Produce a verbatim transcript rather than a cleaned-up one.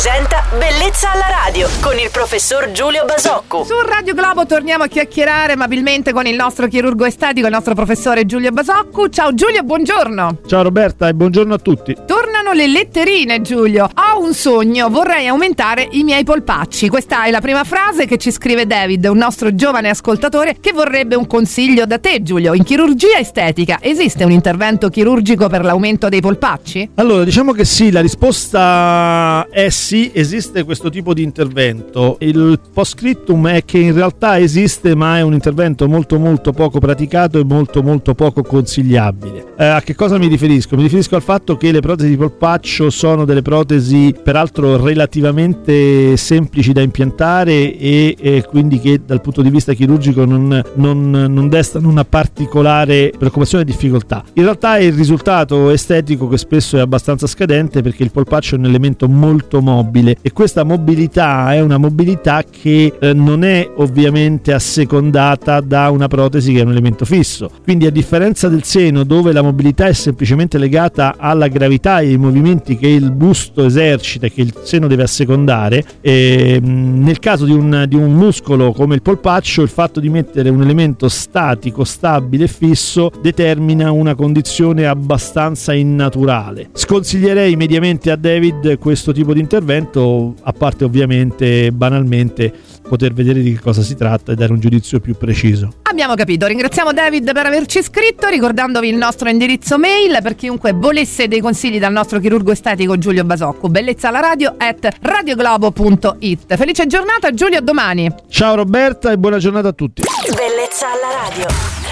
presenta Bellezza alla radio con il professor Giulio Basoccu. Su Radio Globo torniamo a chiacchierare amabilmente con il nostro chirurgo estetico, il nostro professore Giulio Basoccu. Ciao Giulio, buongiorno. Ciao Roberta e buongiorno a tutti. Tornano le letterine, Giulio. Ho un sogno, vorrei aumentare i miei polpacci. Questa è la prima frase che ci scrive David, un nostro giovane ascoltatore che vorrebbe un consiglio da te, Giulio. In chirurgia estetica esiste un intervento chirurgico per l'aumento dei polpacci? Allora, diciamo che sì, la risposta è sì, esiste questo tipo di intervento. Il post-scriptum è che in realtà esiste, ma è un intervento molto molto poco praticato e molto molto poco consigliabile. Eh, a che cosa mi riferisco? Mi riferisco al fatto che le protesi di polpaccio sono delle protesi peraltro relativamente semplici da impiantare e, e quindi che dal punto di vista chirurgico non, non, non destano una particolare preoccupazione e difficoltà. In realtà è il risultato estetico che spesso è abbastanza scadente, perché il polpaccio è un elemento molto mobile e questa mobilità è una mobilità che eh, non è ovviamente assecondata da una protesi che è un elemento fisso. Quindi, a differenza del seno, dove la mobilità è semplicemente legata alla gravità e ai movimenti che il busto esercita e che il seno deve assecondare, eh, nel caso di un, di un muscolo come il polpaccio, il fatto di mettere un elemento statico, stabile e fisso determina una condizione abbastanza innaturale. Sconsiglierei mediamente a David questo tipo di intervento, a parte ovviamente banalmente poter vedere di che cosa si tratta e dare un giudizio più preciso. Abbiamo capito, ringraziamo David per averci scritto, ricordandovi il nostro indirizzo mail per chiunque volesse dei consigli dal nostro chirurgo estetico Giulio Basoccu, bellezza alla radio at radioglobo.it. Felice giornata Giulio, domani. Ciao Roberta e buona giornata a tutti. Bellezza alla radio.